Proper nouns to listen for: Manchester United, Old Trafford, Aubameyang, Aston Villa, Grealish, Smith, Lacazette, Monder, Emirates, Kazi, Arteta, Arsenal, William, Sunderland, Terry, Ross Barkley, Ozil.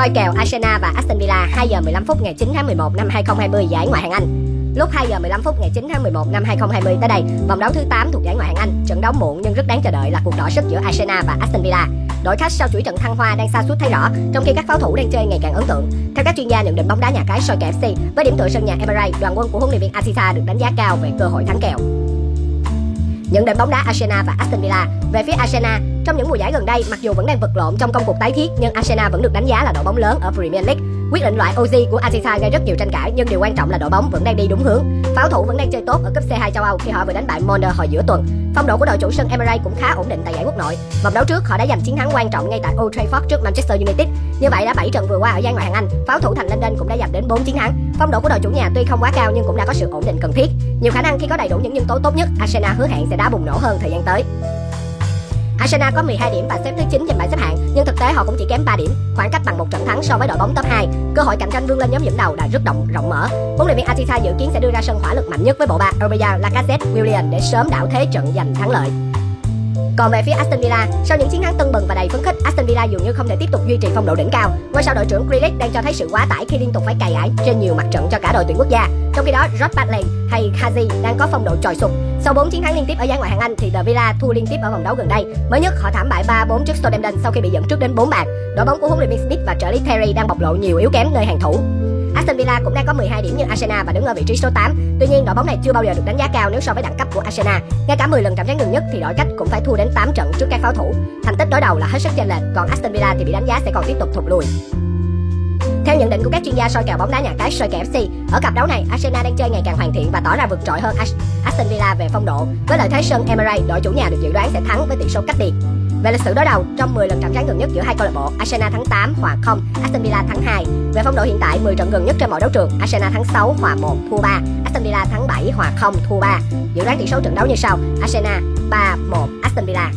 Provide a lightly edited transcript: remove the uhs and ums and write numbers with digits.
Soi kèo Arsenal và Aston Villa 2 giờ 15 phút ngày 9 tháng 11 năm 2020 giải Ngoại hạng Anh. Lúc 2 giờ 15 phút ngày 9 tháng 11 năm 2020 tới đây, vòng đấu thứ 8 thuộc giải Ngoại hạng Anh, trận đấu muộn nhưng rất đáng chờ đợi là cuộc đọ sức giữa Arsenal và Aston Villa. Đội khách sau chuỗi trận thăng hoa đang sa sút thấy rõ, trong khi các pháo thủ đang chơi ngày càng ấn tượng. Theo các chuyên gia nhận định bóng đá nhà cái Soi kèo FC, với điểm tựa sân nhà Emirates, đoàn quân của huấn luyện viên Arteta được đánh giá cao về cơ hội thắng kèo. Nhận định bóng đá Arsenal và Aston Villa. Về phía Arsenal, trong những mùa giải gần đây, mặc dù vẫn đang vật lộn trong công cuộc tái thiết, nhưng Arsenal vẫn được đánh giá là đội bóng lớn ở Premier League. Quyết định loại Ozil của Arteta gây rất nhiều tranh cãi, nhưng điều quan trọng là đội bóng vẫn đang đi đúng hướng. Pháo thủ vẫn đang chơi tốt ở cúp C2 châu Âu khi họ vừa đánh bại Monder hồi giữa tuần. Phong độ của đội chủ sân Emirates cũng khá ổn định tại giải quốc nội. Vòng đấu trước, họ đã giành chiến thắng quan trọng ngay tại Old Trafford trước Manchester United. Như vậy đã 7 trận vừa qua ở giải Ngoại hạng Anh, pháo thủ thành London cũng đã giành đến 4 chiến thắng. Phong độ của đội chủ nhà tuy không quá cao nhưng cũng đã có sự ổn định cần thiết. Nhiều khả năng khi có đầy đủ những nhân tố tốt nhất, Arsenal hứa hẹn sẽ đá bùng nổ hơn thời gian tới. Arsenal có 12 điểm và xếp thứ 9 trên bảng xếp hạng, nhưng thực tế họ cũng chỉ kém 3 điểm, khoảng cách bằng 1 trận thắng so với đội bóng top 2. Cơ hội cạnh tranh vươn lên nhóm dẫn đầu là rất rộng mở. Huấn luyện viên Arteta dự kiến sẽ đưa ra sân hỏa lực mạnh nhất với bộ ba Aubameyang, Lacazette, William để sớm đảo thế trận giành thắng lợi. Còn về phía Aston Villa, sau những chiến thắng tưng bừng và đầy phấn khích, Aston Villa dường như không thể tiếp tục duy trì phong độ đỉnh cao. Ngôi sao đội trưởng Grealish đang cho thấy sự quá tải khi liên tục phải cày ải trên nhiều mặt trận cho cả đội tuyển quốc gia. Trong khi đó, Ross Barkley hay Kazi đang có phong độ trồi sụp. Sau 4 chiến thắng liên tiếp ở giải Ngoại hạng Anh thì The Villa thua liên tiếp ở vòng đấu gần đây. Mới nhất họ thảm bại 3-4 trước Sunderland sau khi bị dẫn trước đến 4 bàn. Đội bóng của huấn luyện viên Smith và trợ lý Terry đang bộc lộ nhiều yếu kém nơi hàng thủ. Aston Villa cũng đang có 12 điểm như Arsenal và đứng ở vị trí số 8. Tuy nhiên, đội bóng này chưa bao giờ được đánh giá cao nếu so với đẳng cấp của Arsenal. Ngay cả 10 lần chạm trán gần nhất thì đội khách cũng phải thua đến 8 trận trước các pháo thủ. Thành tích đối đầu là hết sức chênh lệch, còn Aston Villa thì bị đánh giá sẽ còn tiếp tục thụt lùi. Theo nhận định của các chuyên gia soi kèo bóng đá nhà cái Soi kèo FC, ở cặp đấu này Arsenal đang chơi ngày càng hoàn thiện và tỏ ra vượt trội hơn Aston Villa về phong độ. Với lợi thế sân Emirates, đội chủ nhà được dự đoán sẽ thắng với tỷ số cách biệt. Về lịch sử đối đầu, trong 10 lần chạm trán gần nhất giữa hai câu lạc bộ, Arsenal thắng 8, hòa 0, Aston Villa thắng 2. Về phong độ hiện tại, 10 trận gần nhất trên mọi đấu trường, Arsenal thắng 6, hòa 1, thua 3, Aston Villa thắng 7, hòa 0, thua 3. Dự đoán tỷ số trận đấu như sau: Arsenal 3-1, Aston Villa.